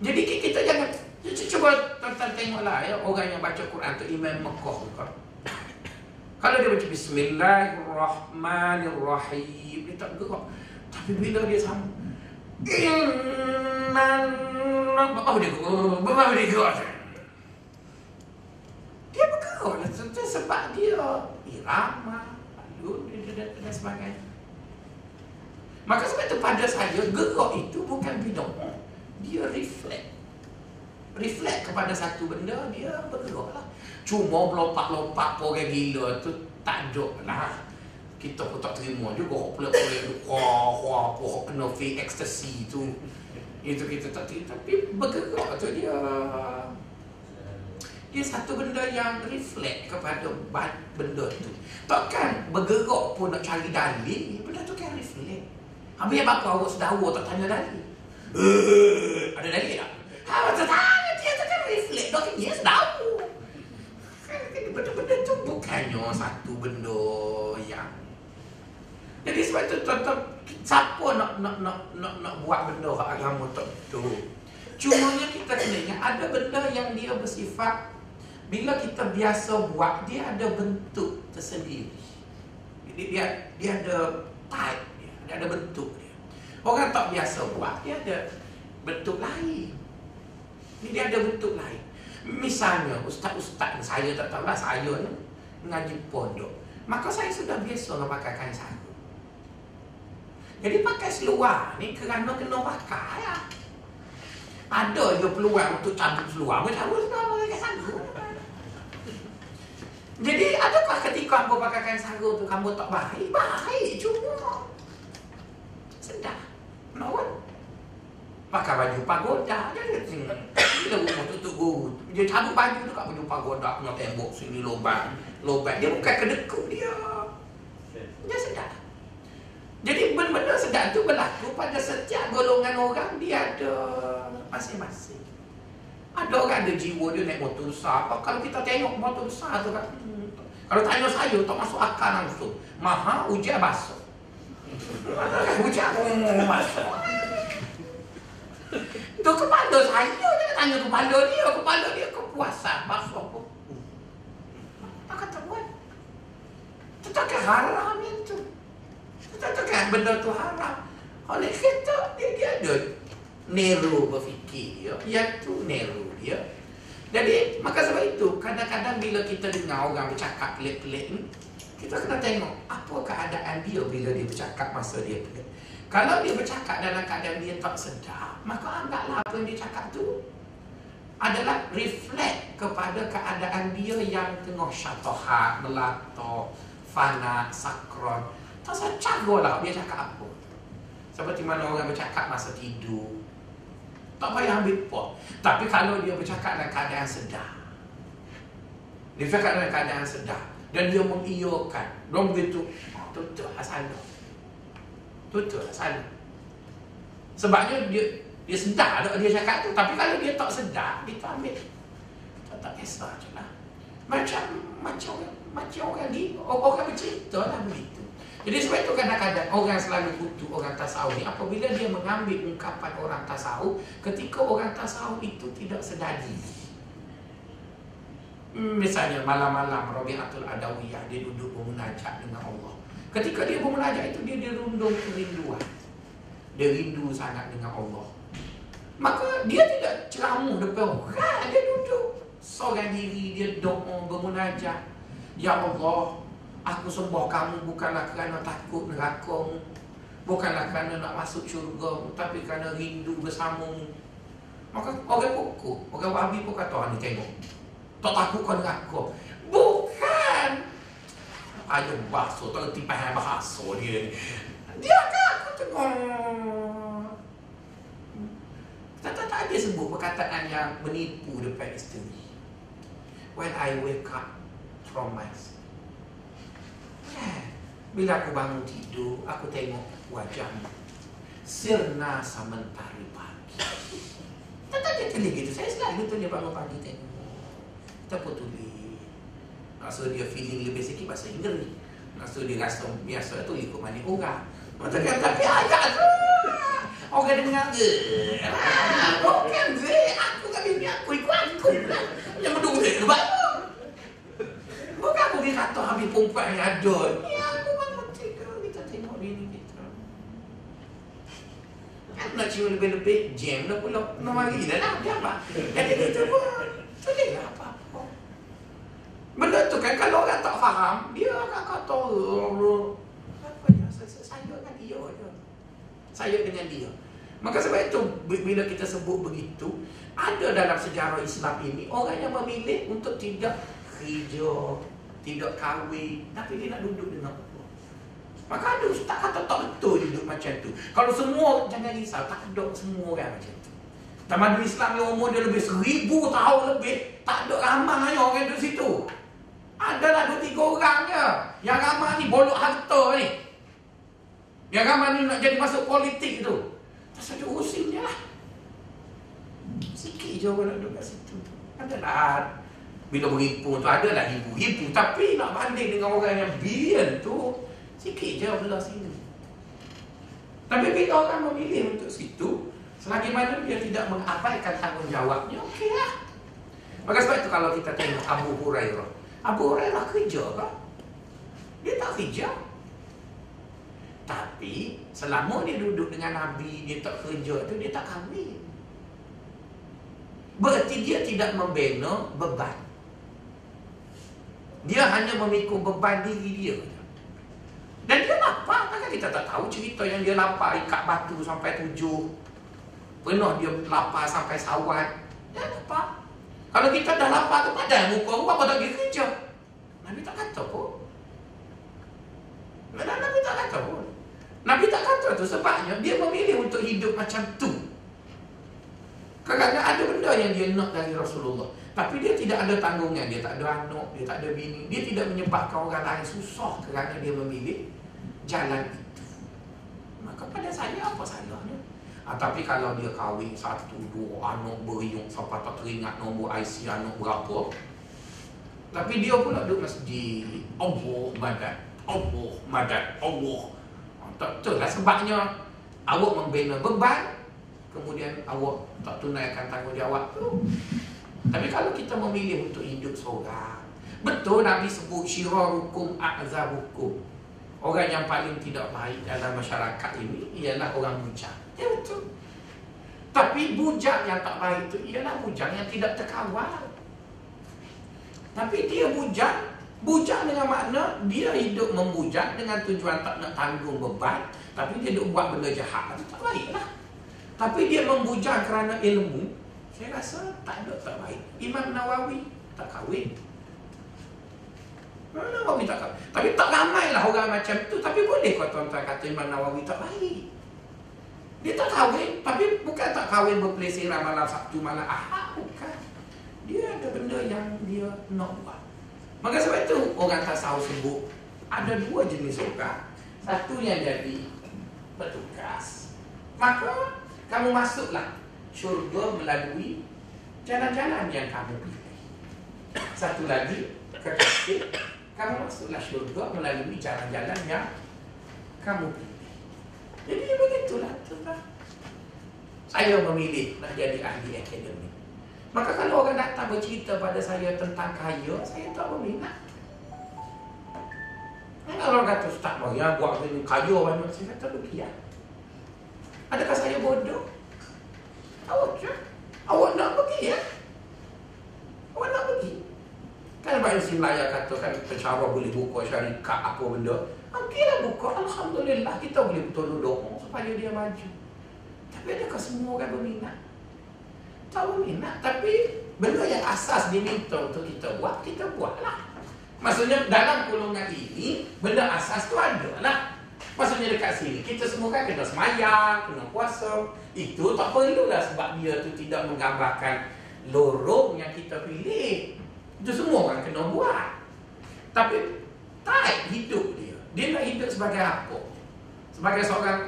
Jadi kita jangan cuba tuan-tuan tengoklah ya, orang yang baca Quran tu Imam Mekah kan. Kalau dia baca Bismillahirrahmanirrahim, dia tak gerak. Tapi bila dia sama Innan Bapak dia gerak, bapak dia gerak dia bergerak lah tentu sebab dia irama, lalu dan sebagainya. Maka sebab itu pada saya, gerak itu bukan bidang, dia reflect. Reflect kepada satu benda, dia bergerak lah. Cuma melompat-lompat orang gila tu tak ada lah. Kita pun tak terima juga, orang pelik-pelik tu, wah, wah, orang kena fake ecstasy tu, itu kita tak terima. Tapi bergerak tu dia, dia satu benda yang reflect kepada benda tu. Takkan bergerak pun nak cari dalil, benda tu kan reflect. Habis apa orang sedawa tak tanya dalil? Ada dalil tak? Haa, tak tanya dia, tak kan reflect, dia kan sedawa. Benda-benda tu bukannya satu benda yang. Jadi sebab tu tuan-tuan, siapa nak nak nak nak nak buat benda agama tak betul. Cuma kita kena ingat ada benda yang dia bersifat bila kita biasa buat, dia ada bentuk tersendiri. Jadi dia dia ada type dia, dia ada bentuk dia. Orang tak biasa buat, dia ada bentuk lain. Ini dia ada bentuk lain. Misalnya ustaz-ustaz saya tak tahulah saya ni mengaji pondok. Maka saya sudah biasa nak pakai kain sarung. Jadi pakai seluar ni kerana kena pakai lah. Ada je peluang untuk cabut seluar, boleh cabut seluar pakai sarung. Jadi adakah ketika kamu pakai kain sarung tu kamu tak baik? Baik, cuma sedap. Nak buat? Pakai baju pagoda je. Bila rumah tutup guru, dia cabut baju tu kat baju pagoda punya tembok sini lubang. Lubang dia bukan kedekut dia. Dia sedap. Jadi benda-benda sedap tu berlaku pada setiap golongan orang, dia ada masing-masing. Ada orang ada jiwa dia naik motor besar. Kalau kita tengok motor besar tu kan, kalau tanya saya tak masuk akal langsung. Maha ujian basuh. Ujian basuh. Tu kepala saya, dia tanya kepala dia, kepala dia kepuasan basuh aku. Tak kata buat. Tetapi haram itu. Katakan benda tu haram. Oleh kita dia, dia ada nero berfikir dia, iaitu nero dia. Jadi maka sebab itu kadang-kadang bila kita dengar orang bercakap pelik-pelik ni, kita kena tengok apa keadaan dia bila dia bercakap masa dia pelik. Kalau dia bercakap dalam keadaan dia tak sedap, maka anggaplah apa yang dia cakap tu adalah reflect kepada keadaan dia yang tengah syatohat, melatok, fana, sakron. Tak saya cagalah dia cakap apa. Seperti mana orang bercakap masa tidur, tak payah ambil pot. Tapi kalau dia bercakap dalam keadaan sedar, dia bercakap dalam keadaan sedar dan dia mengiyakan, belum begitu, tu tu asal. Betul tak salah. Sebabnya dia dia sedar tak dia cakap tu. Tapi kalau dia tak sedar, dia tak ambil. Tak, tak kisah je lah. Macam, macam, macam orang ni, orang bercerita lah begitu. Jadi sebab itu kadang-kadang orang selalu kutuk orang tasawuf ni apabila dia mengambil ungkapan orang tasawuf ketika orang tasawuf itu tidak sedari. Hmm, misalnya malam-malam Rabiatul Adawiyah dia duduk bermunajat dengan Allah. Ketika dia bermunajat itu dia dirundung kerinduan. Dia rindu sangat dengan Allah. Maka dia tidak ceramah depan orang. Dia duduk seorang diri, dia doa bermunajat. Ya Allah, aku sembah kamu bukanlah kerana takut nerakamu, bukanlah kerana nak masuk syurga, tapi kerana rindu bersamamu. Maka orang pokok, orang wahabi pun kata, ni tengok, tak takut kau neraka. Bukan. Ayuh bahasa, tak kerti pahal bahasa dia. Dia kan aku tengok. Tak, tak, tak ada sebut perkataan yang menipu depan isteri. When I wake up from my sleep. Bila aku bangun tidur, aku tengok wajahmu. Sirna sementari pagi. Tak, tak ada tulis gitu. Saya selalu tulis bangun pagi tengok. Kita pun tulis. Maksud dia feeling lebih sikit bahasa Inggeris. Maksud dia rasa biasa tu ikut mana orang. Maksud dia tapi agak tu. Orang dengar ke? Bukan ke? Aku tak bimbing aku ikut aku lah. Yang mendurik ke bangun. Bukan aku pergi kata habis perempuan yang ada. Ya aku bangun tidur. Kita tengok dia ni kita. Aku nak cium lebih-lebih. Jam dah pula. Nama hari dah lah. Dia apa? Jadi kita pun tulis lah apa. Benda tu kan kalau orang tak faham, dia akan kata oh, apa dia, saya dengan dia je. Saya dengan dia. Maka sebab itu bila kita sebut begitu, ada dalam sejarah Islam ini orang yang memilih untuk tidak kerja, tidak kahwin, tapi dia nak duduk dengan Allah. Maka ada ustaz kata tak betul duduk macam tu. Kalau semua jangan risau, tak ada semua orang macam tu. Tamadun Islam yang umur dia lebih seribu tahun lebih, tak ada ramai orang duduk situ. Adalah dua tiga orang je. Yang ramai ni bolok harta ni. Yang ramai ni nak jadi masuk politik tu. Tak saja urusin je lah. Sikit je orang nak duduk kat situ tu. Adalah bila berhimpun tu adalah ibu-ibu. Tapi nak banding dengan orang yang bian tu, sikit je belah sini. Tapi bila orang memilih untuk situ, selagi mana dia tidak mengabaikan tanggungjawabnya, okey lah. Maka sebab itu kalau kita tengok Abu Hurairah, Abu Hurairah kerja kan? Dia tak kerja. Tapi selama dia duduk dengan Nabi, dia tak kerja tu, dia tak kahwin. Berarti dia tidak membina beban. Dia hanya memikul beban diri dia. Dan dia lapar. Kan kita tak tahu cerita yang dia lapar ikat batu sampai tujuh. Pernah dia lapar sampai sawat. Dia lapar. Kalau kita dah lapar tu padai muka, apa tak pergi kerja? Nabi tak kata pun. Nabi tak kata pun. Nabi tak kata tu sebabnya dia memilih untuk hidup macam tu. Kerana ada benda yang dia nak dari Rasulullah. Tapi dia tidak ada tanggungan, dia tak ada anak, dia tak ada bini. Dia tidak menyebabkan orang lain susah kerana dia memilih jalan itu. Maka pada saya apa salahnya? Ha, tapi kalau dia kahwin satu, dua, anak beriuk sampai tak teringat nombor I C anak berapa. Tapi dia pula duduk masjid. Allah madan, Allah madan, Allah. Ha, tak betul lah sebabnya awak membina beban, kemudian awak tak tunaikan tanggungjawab tu. Tapi kalau kita memilih untuk hidup seorang, betul Nabi sebut syirarukum a'zabukum. Orang yang paling tidak baik dalam masyarakat ini ialah orang bujang. Ya betul. Tapi bujang yang tak baik itu ialah bujang yang tidak terkawal. Tapi dia bujang. Bujang dengan makna dia hidup membujang dengan tujuan tak nak tanggung beban. Tapi dia duk buat benda jahat. Itu tak baik lah. Tapi dia membujang kerana ilmu. Saya rasa tak ada tak baik. Imam Nawawi tak kahwin. Imam Nawawi tak kahwin. Tapi tak ramailah orang macam tu. Tapi boleh kau tuan-tuan kata Imam Nawawi tak baik. Dia tak kahwin. Tapi bukan tak kahwin berpelesiran malam Sabtu, malam Ahad. Bukan. Dia ada benda yang dia nak buat. Maka sebab itu orang tasawuf sebut ada dua jenis orang. Satu yang jadi bertugas, maka kamu masuklah syurga melalui jalan-jalan yang kamu pilih. Satu lagi, kekasih, kamu masuklah syurga melalui jalan-jalan yang kamu pilih. Jadi begitulah tuan. Saya memilih nak jadi ahli akademik. Maka kalau orang datang bercerita pada saya tentang kaya, saya tak berminat. Kalau orang kata, tak payah buat kaya banyak, saya kata, berkian. Adakah saya bodoh? Awak tak? Awak nak pergi ya? Awak nak pergi? Kan bahasa Malaya katakan pencara boleh buka syarikat apa benda. Okeylah buka, alhamdulillah kita boleh betul doa supaya dia maju. Tapi adakah semua orang berminat? Tak berminat, tapi benda yang asas diminta untuk kita buat, kita buatlah. Maksudnya dalam golongan ini benda asas tu ada lah. Maksudnya dekat sini kita semua kan kena semayang, kena puasa. Itu tak perlulah sebab dia tu tidak menggambarkan lorong yang kita pilih. Itu semua orang kena buat. Tapi tak hidup dia. Dia nak hidup sebagai apa? Sebagai seorang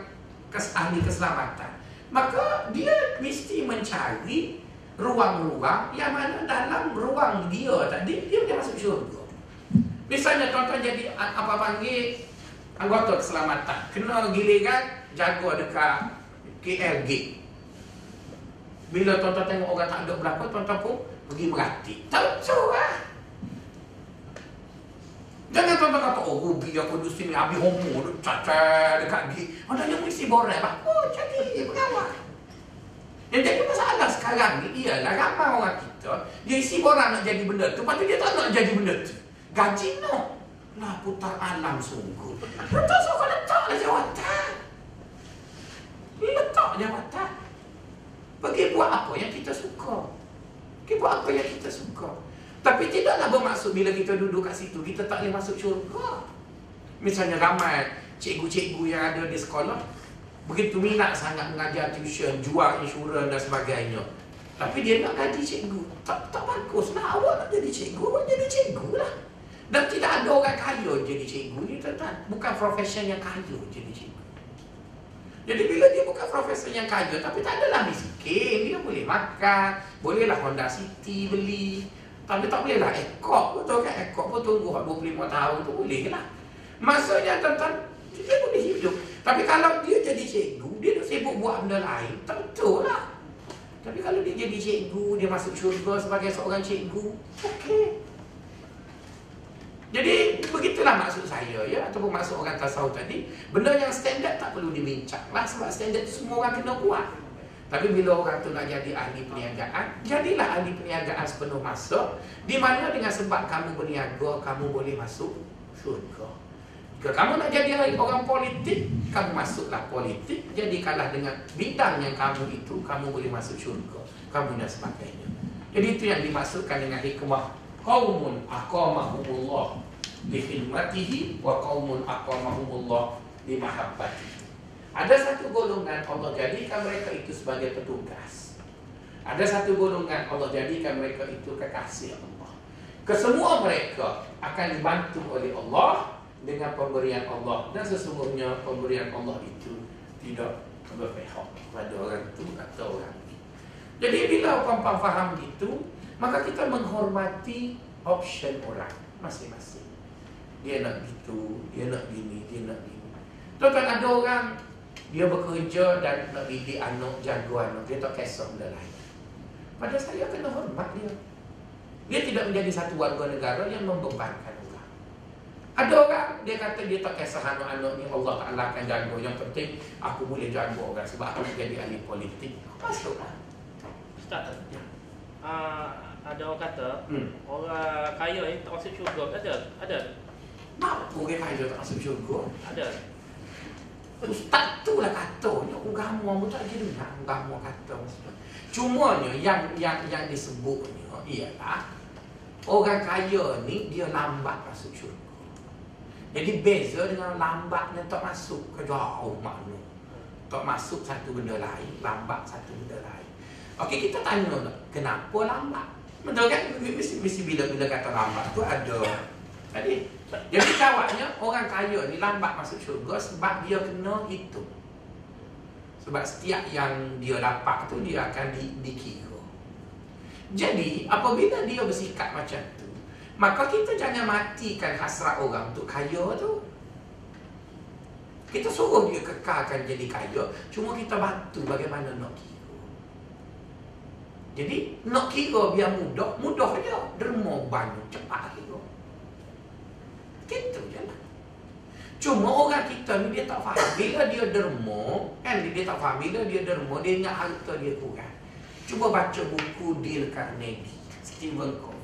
ahli keselamatan. Maka dia mesti mencari ruang-ruang yang mana dalam ruang dia tadi dia boleh masuk syurga. Misalnya tuan-tuan jadi apa panggil anggota keselamatan, kena giliran jaga dekat K L Gate. Bila tuan-tuan tengok orang tak ada berapa, tuan-tuan pun pergi merhati. Tak betul lah. Jangan tuan-tuan kata, oh rugi aku di sini, habis homo duk cacat dekat gate. Orang yang mesti borang, oh jadi berawal. Yang jadi masalah sekarang ni ialah ramai orang kita, dia isi borang nak jadi benda tu, lepas tu dia tak nak jadi benda tu. Gaji no. Lah putar alam sungguh. Betul sungguh letaklah jawatan. Letak jawatan. Pergi buat apa yang kita suka. Pergi buat apa yang kita suka. Tapi tidaklah bermaksud bila kita duduk kat situ kita tak boleh masuk syurga. Misalnya ramai cikgu-cikgu yang ada di sekolah begitu minat sangat mengajar tuition, jual insurans dan sebagainya. Tapi dia nak gaji cikgu. Tak tak baguslah awak nak jadi cikgu, awak jadi cikgu lah. Dan tidak ada orang kaya jadi cikgu ni, tuan-tuan. Bukan profession yang kaya jadi cikgu. Jadi bila dia bukan profession yang kaya, tapi tak adalah miskin, dia boleh makan, bolehlah Honda City beli. Tapi tak bolehlah ekor, betul kan? Ekor pun tunggu dua puluh lima tahun tu bolehlah. Maksudnya tuan-tuan, dia boleh hidup. Tapi kalau dia jadi cikgu, dia dah sibuk buat benda lain, tentulah. Tapi kalau dia jadi cikgu, dia masuk syurga sebagai seorang cikgu, okey. Jadi begitulah maksud saya ya, ataupun maksud orang tasawuf tadi. Benda yang standard tak perlu dibincanglah sebab standard tu semua orang kena buat. Tapi bila orang tu nak jadi ahli perniagaan, jadilah ahli perniagaan sepenuh masa, di mana dengan sebab kamu berniaga, kamu boleh masuk syurga. Jika kamu nak jadi orang politik, kamu masuklah politik, jadikanlah dengan bidang yang kamu itu, kamu boleh masuk syurga, kamu dan sebagainya. Jadi itu yang dimaksudkan dengan hikmah. Qaumun aqamahumullah li khidmatihi wa qaumun aqamahumullah li mahabbatihi. Ada satu golongan Allah jadikan mereka itu sebagai petugas. Ada satu golongan Allah jadikan mereka itu kekasih Allah. Kesemua mereka akan dibantu oleh Allah dengan pemberian Allah. Dan sesungguhnya pemberian Allah itu tidak berpihak kepada orang itu atau orang ini. Jadi bila orang faham itu, maka kita menghormati option orang masing-masing. Dia nak gitu, dia nak gini, dia nak gini. Tuan-tuan, ada orang dia bekerja dan nak bidik anak, jaga anak, dia tak kisah benda lain. Pada saya kena hormat dia. Dia tidak menjadi satu warga negara yang membebankan orang. Ada orang dia kata dia tak kisah anak-anak ni, Allah Ta'ala akan jaga. Yang penting aku boleh jaga orang sebab aku jadi ahli politik. Masuklah. Ustaz, Uh, ada orang kata hmm. orang kaya ni tak masuk syurga. Ada? Ada? Kenapa orang kaya tak masuk syurga? Ada. Ustaz tu lah katanya agama mu tak kira nak agama kata maksudnya. Cumanya yang yang yang disebutnya ialah orang kaya ni dia lambat masuk syurga. Jadi beza dengan lambat dan tak masuk ke jauh makna. Tak masuk satu benda lain, lambat satu benda lain. Okey, kita tanya lah, kenapa lambat? Betul kan? Mesti bila-bila kata lambat tu ada tadi. Jadi jawabnya, orang kaya ni lambat masuk syurga sebab dia kena hitung. Sebab setiap yang dia dapat tu dia akan di, dikira. Jadi apabila dia bersikap macam tu, maka kita jangan matikan hasrat orang untuk kaya tu. Kita suruh dia kekalkan jadi kaya, cuma kita bantu bagaimana nak kira. Jadi nak kira biar mudah, mudah je, derma banyak, cepat kira. Gitu je lah. Cuma orang kita ni dia tak faham. Bila dia derma, kan dia tak faham. Bila dia derma, dia ingat harta dia kurang. Cuba baca buku Dale Carnegie, Stephen Covey.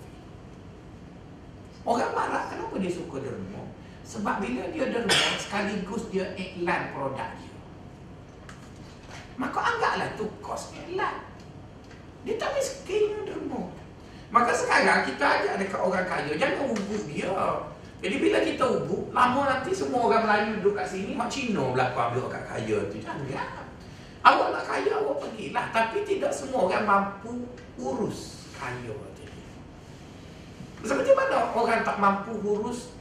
Orang marah kenapa dia suka derma? Sebab bila dia derma, sekaligus dia iklan produk dia. Maka anggaplah tu kos iklan. Dia tak miskin dia derma. Maka sekarang kita ajak dekat orang kaya, jangan ubuk dia. Jadi bila kita ubuk, lama nanti semua orang Melayu duduk kat sini, mak Cina belakang ambil orang kaya tu. Jangan. Awak nak kaya, awak pergilah. Tapi tidak semua orang mampu urus kaya tu. Seperti mana orang tak mampu urus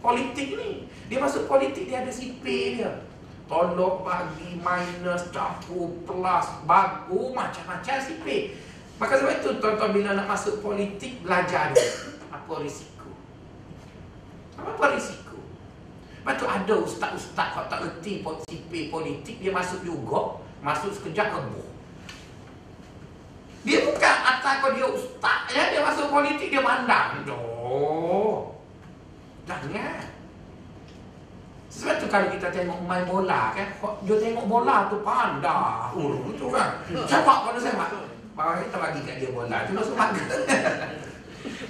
politik ni? Dia masuk politik, dia ada sipir dia. Tolok, bagi, minus, campur, plus, bagus, macam-macam sipir. Maka sebab itu, tuan-tuan bila nak masuk politik, belajar dulu. Apa risiko? Apa risiko? Lepas tu ada ustaz-ustaz kalau tak reti sipir politik, dia masuk juga, masuk sekejap rebuh. Dia bukan atas kalau dia ustaz ya, dia masuk politik, dia pandang. Doh, jangan. Sebab tu kalau kita tengok main bola kan, dia tengok bola tu pandang urut tu kan, sepak pada sepak. Barang kita bagi kat dia bola tu masuk makan.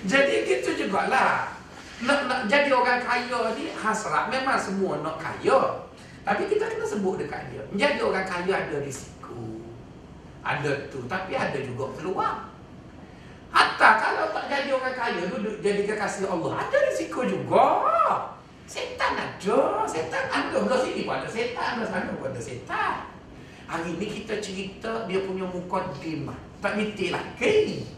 Jadi gitu jugalah. Nak, nak jadi orang kaya ni hasrat. Memang semua nak kaya, tapi kita kena sebut dekat dia. Menjadi orang kaya ada risiko, ada tu, tapi ada juga peluang. Hatta kalau tak jadi orang kaya, duduk jadi kekasih Allah, ada risiko juga. Setan ada, setan ada. Belah sini pun ada setan, belah sana pun ada setan. Hari ni kita cerita dia punya mukadimah, tak detail lagi.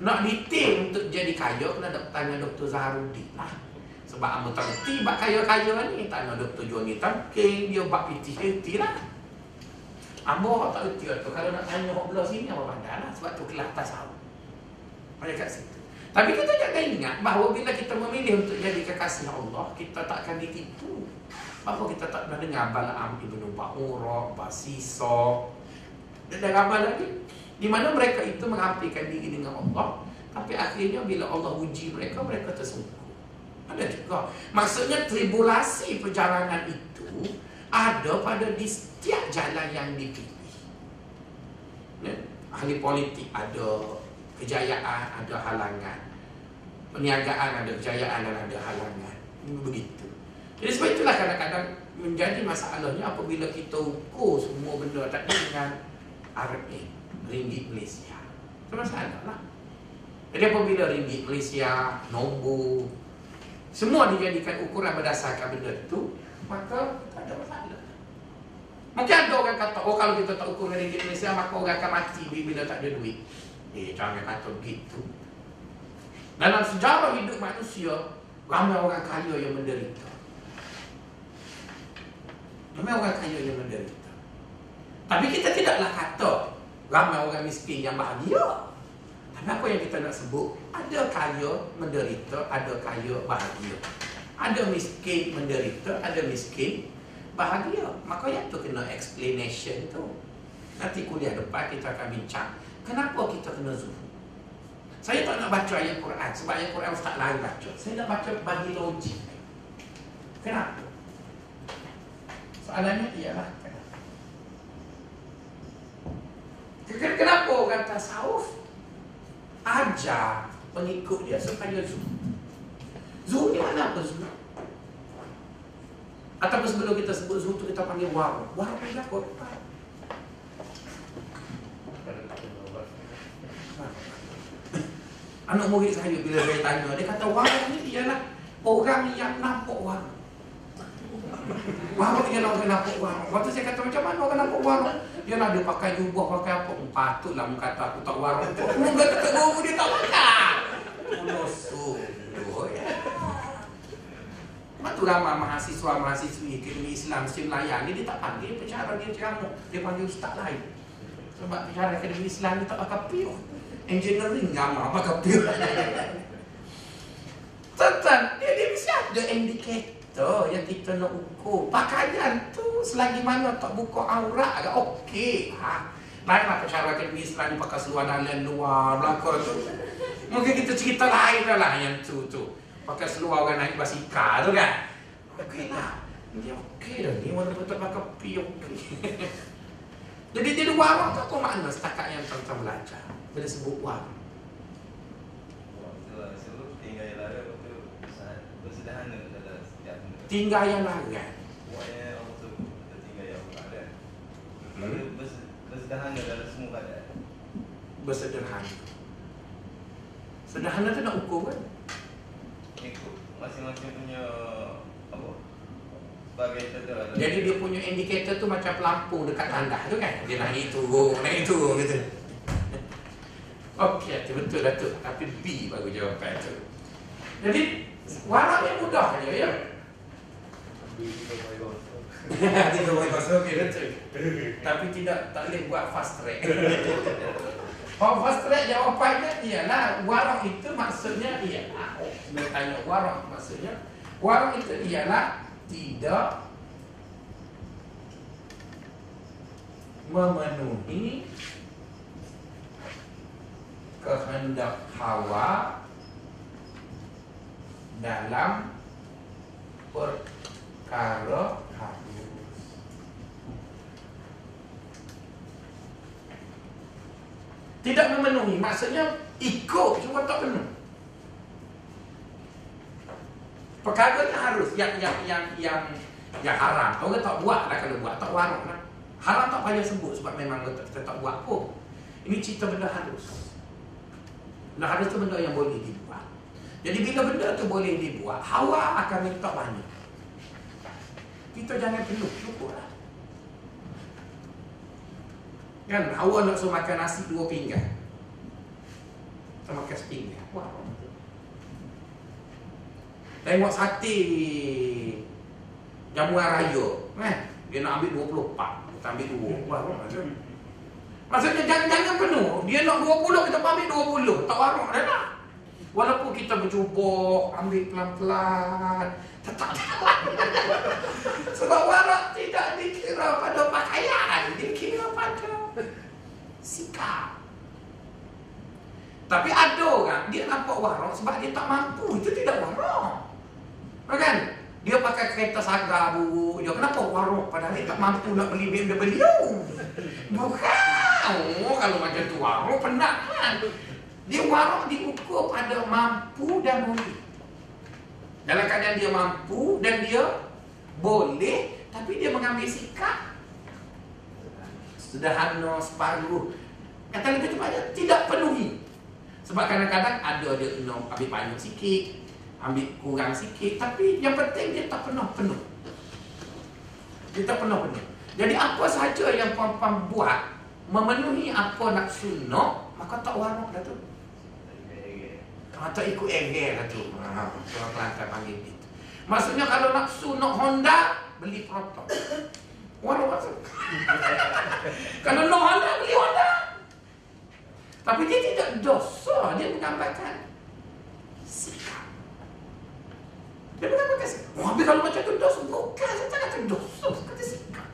Nak detail untuk jadi kaya, kena tanya Doktor Zaharuddin lah. Sebab amat tak reti bak kaya-kaya ni. Tanya Doktor Johnny Tamkin, dia bak piti-piti lah. Amor tak reti tu. Kalau nak tanya orang belah sini, apa pandai lah. Sebab tu kelas tasawuf. Mereka kat situ. Tapi kita jangan ingat bahawa bila kita memilih untuk jadi kekasih Allah, kita takkan ditipu. Apa kita tak pernah dengar Bala'am Ibn Ba'urah, Basisa, dan ada ramai lagi. Di mana mereka itu mengapikan diri dengan Allah, tapi akhirnya bila Allah uji mereka, mereka tersungkur. Ada juga. Maksudnya tribulasi perjalanan itu ada pada di setiap jalan yang dipilih. Ya? Ahli politik ada kejayaan, ada halangan. Perniagaan ada kejayaan dan ada halangan. Begitu. Jadi sebab itulah kadang-kadang menjadi masalahnya apabila kita ukur semua benda tadi dengan R M A. Ringgit Malaysia. Itu masalah lah. Jadi apabila ringgit Malaysia, nombor, semua dijadikan ukuran berdasarkan benda itu, maka tak ada masalah. Mungkin ada orang kata, oh kalau kita tak ukur ringgit Malaysia, maka orang akan mati bila tak ada duit. Eh, jangan kata begitu. Dalam sejarah hidup manusia, ramai orang kaya yang menderita. Ramai orang kaya yang menderita. Tapi kita tidaklah kata ramai orang miskin yang bahagia. Tapi apa yang kita nak sebut? Ada kaya menderita, ada kaya bahagia. Ada miskin menderita, ada miskin bahagia. Maka yang tu kena explanation tu. Nanti kuliah depan kita akan bincang kenapa kita kena zuhud. Saya tak nak baca ayat Quran sebab ayat Quran ustaz lain baca. Saya nak baca bagi logik. Kenapa? Soalannya ialah kenapa orang tasawuf ajar pengikut dia supaya zuhud? Zuhud ni mana apa zuhud? Ataupun sebelum kita sebut zuhud tu kita panggil waruh. Waruh ni lah kot. Anak murid saya bila saya tanya, dia kata waruh ni ialah orang yang nampak waruh. Waruh ialah orang nampak waruh. Lepas tu saya kata macam mana orang nampak waruh? Dia nak dia pakai jubah, pakai apa? Patutlah mu kata aku tak waruh. Mu kata tak waruh, dia tak pakai. Mulusuk. Lepas tu ramai mahasiswa-mahasiswi Akademi Islam Universiti Malaya ni, dia tak panggil pencara, dia ceramah, dia panggil ustaz lain. Sebab pencara Akademi Islam ni tak bakal piuh. Engineering ramah bakal piuh. Tuan-tuan, dia dia siap. The indicator yang kita nak ukur. Pakaian tu selagi mana tak buka aurat agak okey. Ha. Lainlah pencara Akademi Islam ni pakai seluar dalam luar, belakang tu. Mungkin kita cerita lain lah yang tu tu. Pakai seluar orang naik basikal tu kan. Okey lah. Dia okey dah ni walaupun tak pakai piok. Jadi di luar orang tu aku makna setakat yang tuan-tuan belajar. Bila sebut orang. Tinggal yang larang tu sederhana dalam setiap benda. Tinggal yang larang. Buat yang orang tu tinggal yang larang. Bersederhana dalam semua keadaan. Bersederhana. Sederhana tu nak ukur kan? Ikut masing-masing punya apa? Sebagai contoh. Jadi dia punya indikator tu macam pelampung dekat tandas tu kan? Dia naik turun, naik turun gitu. Okey, betul Datuk. Tapi B baru jawapan tu. Jadi, waraknya mudah je ya. Tiga boleh masuk, okey Datuk. Tapi tidak, tak boleh buat fast track. Kalau fast track jawapannya ialah warak itu maksudnya ialah bila tanya warak maksudnya warak itu ialah tidak memenuhi kehendak hawa dalam perkara halus. Tidak memenuhi maksudnya ikut cuma tak penuh. Perkara yang harus yang yang yang yang yang haram. Orang tak buatlah kalau buat tak waraklah. Haram tak payah sebut sebab memang kita tak buat pun. Ini cerita benda halus. Nah, harus tu benda yang boleh dibuat. Jadi bila benda tu boleh dibuat, hawa akan minta banyak. Kita jangan penuh, cukuplah. Kan, hawa nak suruh makan nasi dua pinggan. Kita makan sepinggan. Wah. Tengok sate Jamuan Raya, kan? Dia nak ambil dua puluh pak, kita ambil dua. Wah, macam maksudnya jangan, jangan penuh. Dia nak dua puluh, kita ambil dua puluh. Tak warak dah lah. Walaupun kita bercuba, ambil pelan-pelan, tetap salah. Sebab warak tidak dikira pada pakaian. Dikira pada sikap. Tapi ada orang, dia nampak warak sebab dia tak mampu. Itu tidak warak. Kan? Dia pakai kereta Saga buruk. Dia kenapa warak padahal dia tak mampu nak beli B M W. Bukan. Oh, kalau macam tu waruh penat kan. Dia waruh diukur pada mampu dan boleh. Dalam keadaan dia mampu dan dia boleh, tapi dia mengambil sikap sederhana separuh. Kata lebih tepatnya tidak penuhi. Sebab kadang-kadang ada dia minum ambil banyak sikit, ambil kurang sikit, tapi yang penting dia tak pernah penuh. Dia tak pernah penuh. Jadi apa sahaja yang puan-puan buat memenuhi apa nak sunok, maka tak warak dah tu. Tak ikut error dah tu. Orang Kelantan panggil itu. Maksudnya kalau nak sunok Honda, beli proton. Warak tu. Kalau nak Honda, beli Honda. Tapi dia tidak dosa. Dia menambahkan sikap. Dia menambahkan sikap. Oh, tapi kalau macam tu dosa. Bukan, saya tak kata dosa. Saya kata sikap.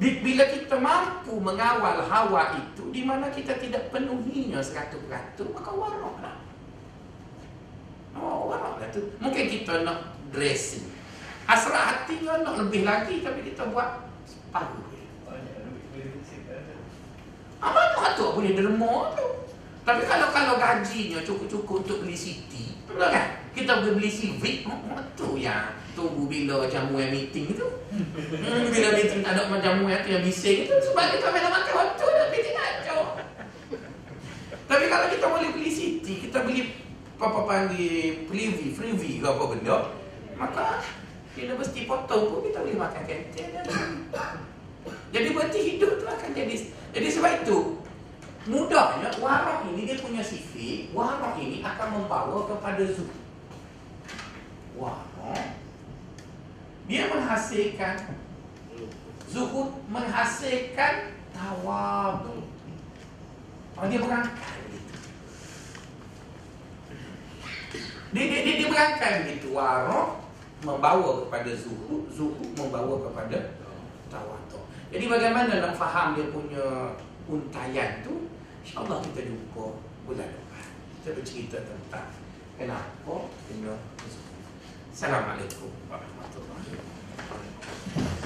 Bila kita mampu mengawal hawa itu di mana kita tidak penuhinya seratus peratus, maka waraklah. Oh, waraklah tu. Mungkin kita nak dressing. Hasrat hati dia nak lebih lagi tapi kita buat separuh. Apa nak tu boleh derma tu. Tapi kalau kalau gajinya cukup-cukup untuk beli City, betul kan? Kita boleh beli Civic, tu yang tunggu bila jamuan meeting tu. Hmm, bila meeting tak ada jamuan tu yang bising tu sebab kita memang makan waktu dah meeting kacau. Tapi kalau kita boleh beli City, kita beli apa panggil freebie, freebie ke apa benda, maka kita mesti potong pun kita boleh makan kantin. Jadi berarti hidup tu akan jadi. Jadi sebab itu mudahnya, warak ini dia punya sifat. Warak ini akan membawa kepada zuhud. Warak Dia menghasilkan zuhud, menghasilkan tawadu. Kalau dia berangkat begitu, dia, dia, dia, dia berangkat begitu. Waruh membawa kepada zuhud, zuhud membawa kepada tawadu. Jadi bagaimana nak faham dia punya untayan tu, InsyaAllah kita jumpa bulan depan. Saya bercerita tentang kenapa kena zuhud. Assalamualaikum warahmatullahi wabarakatuh.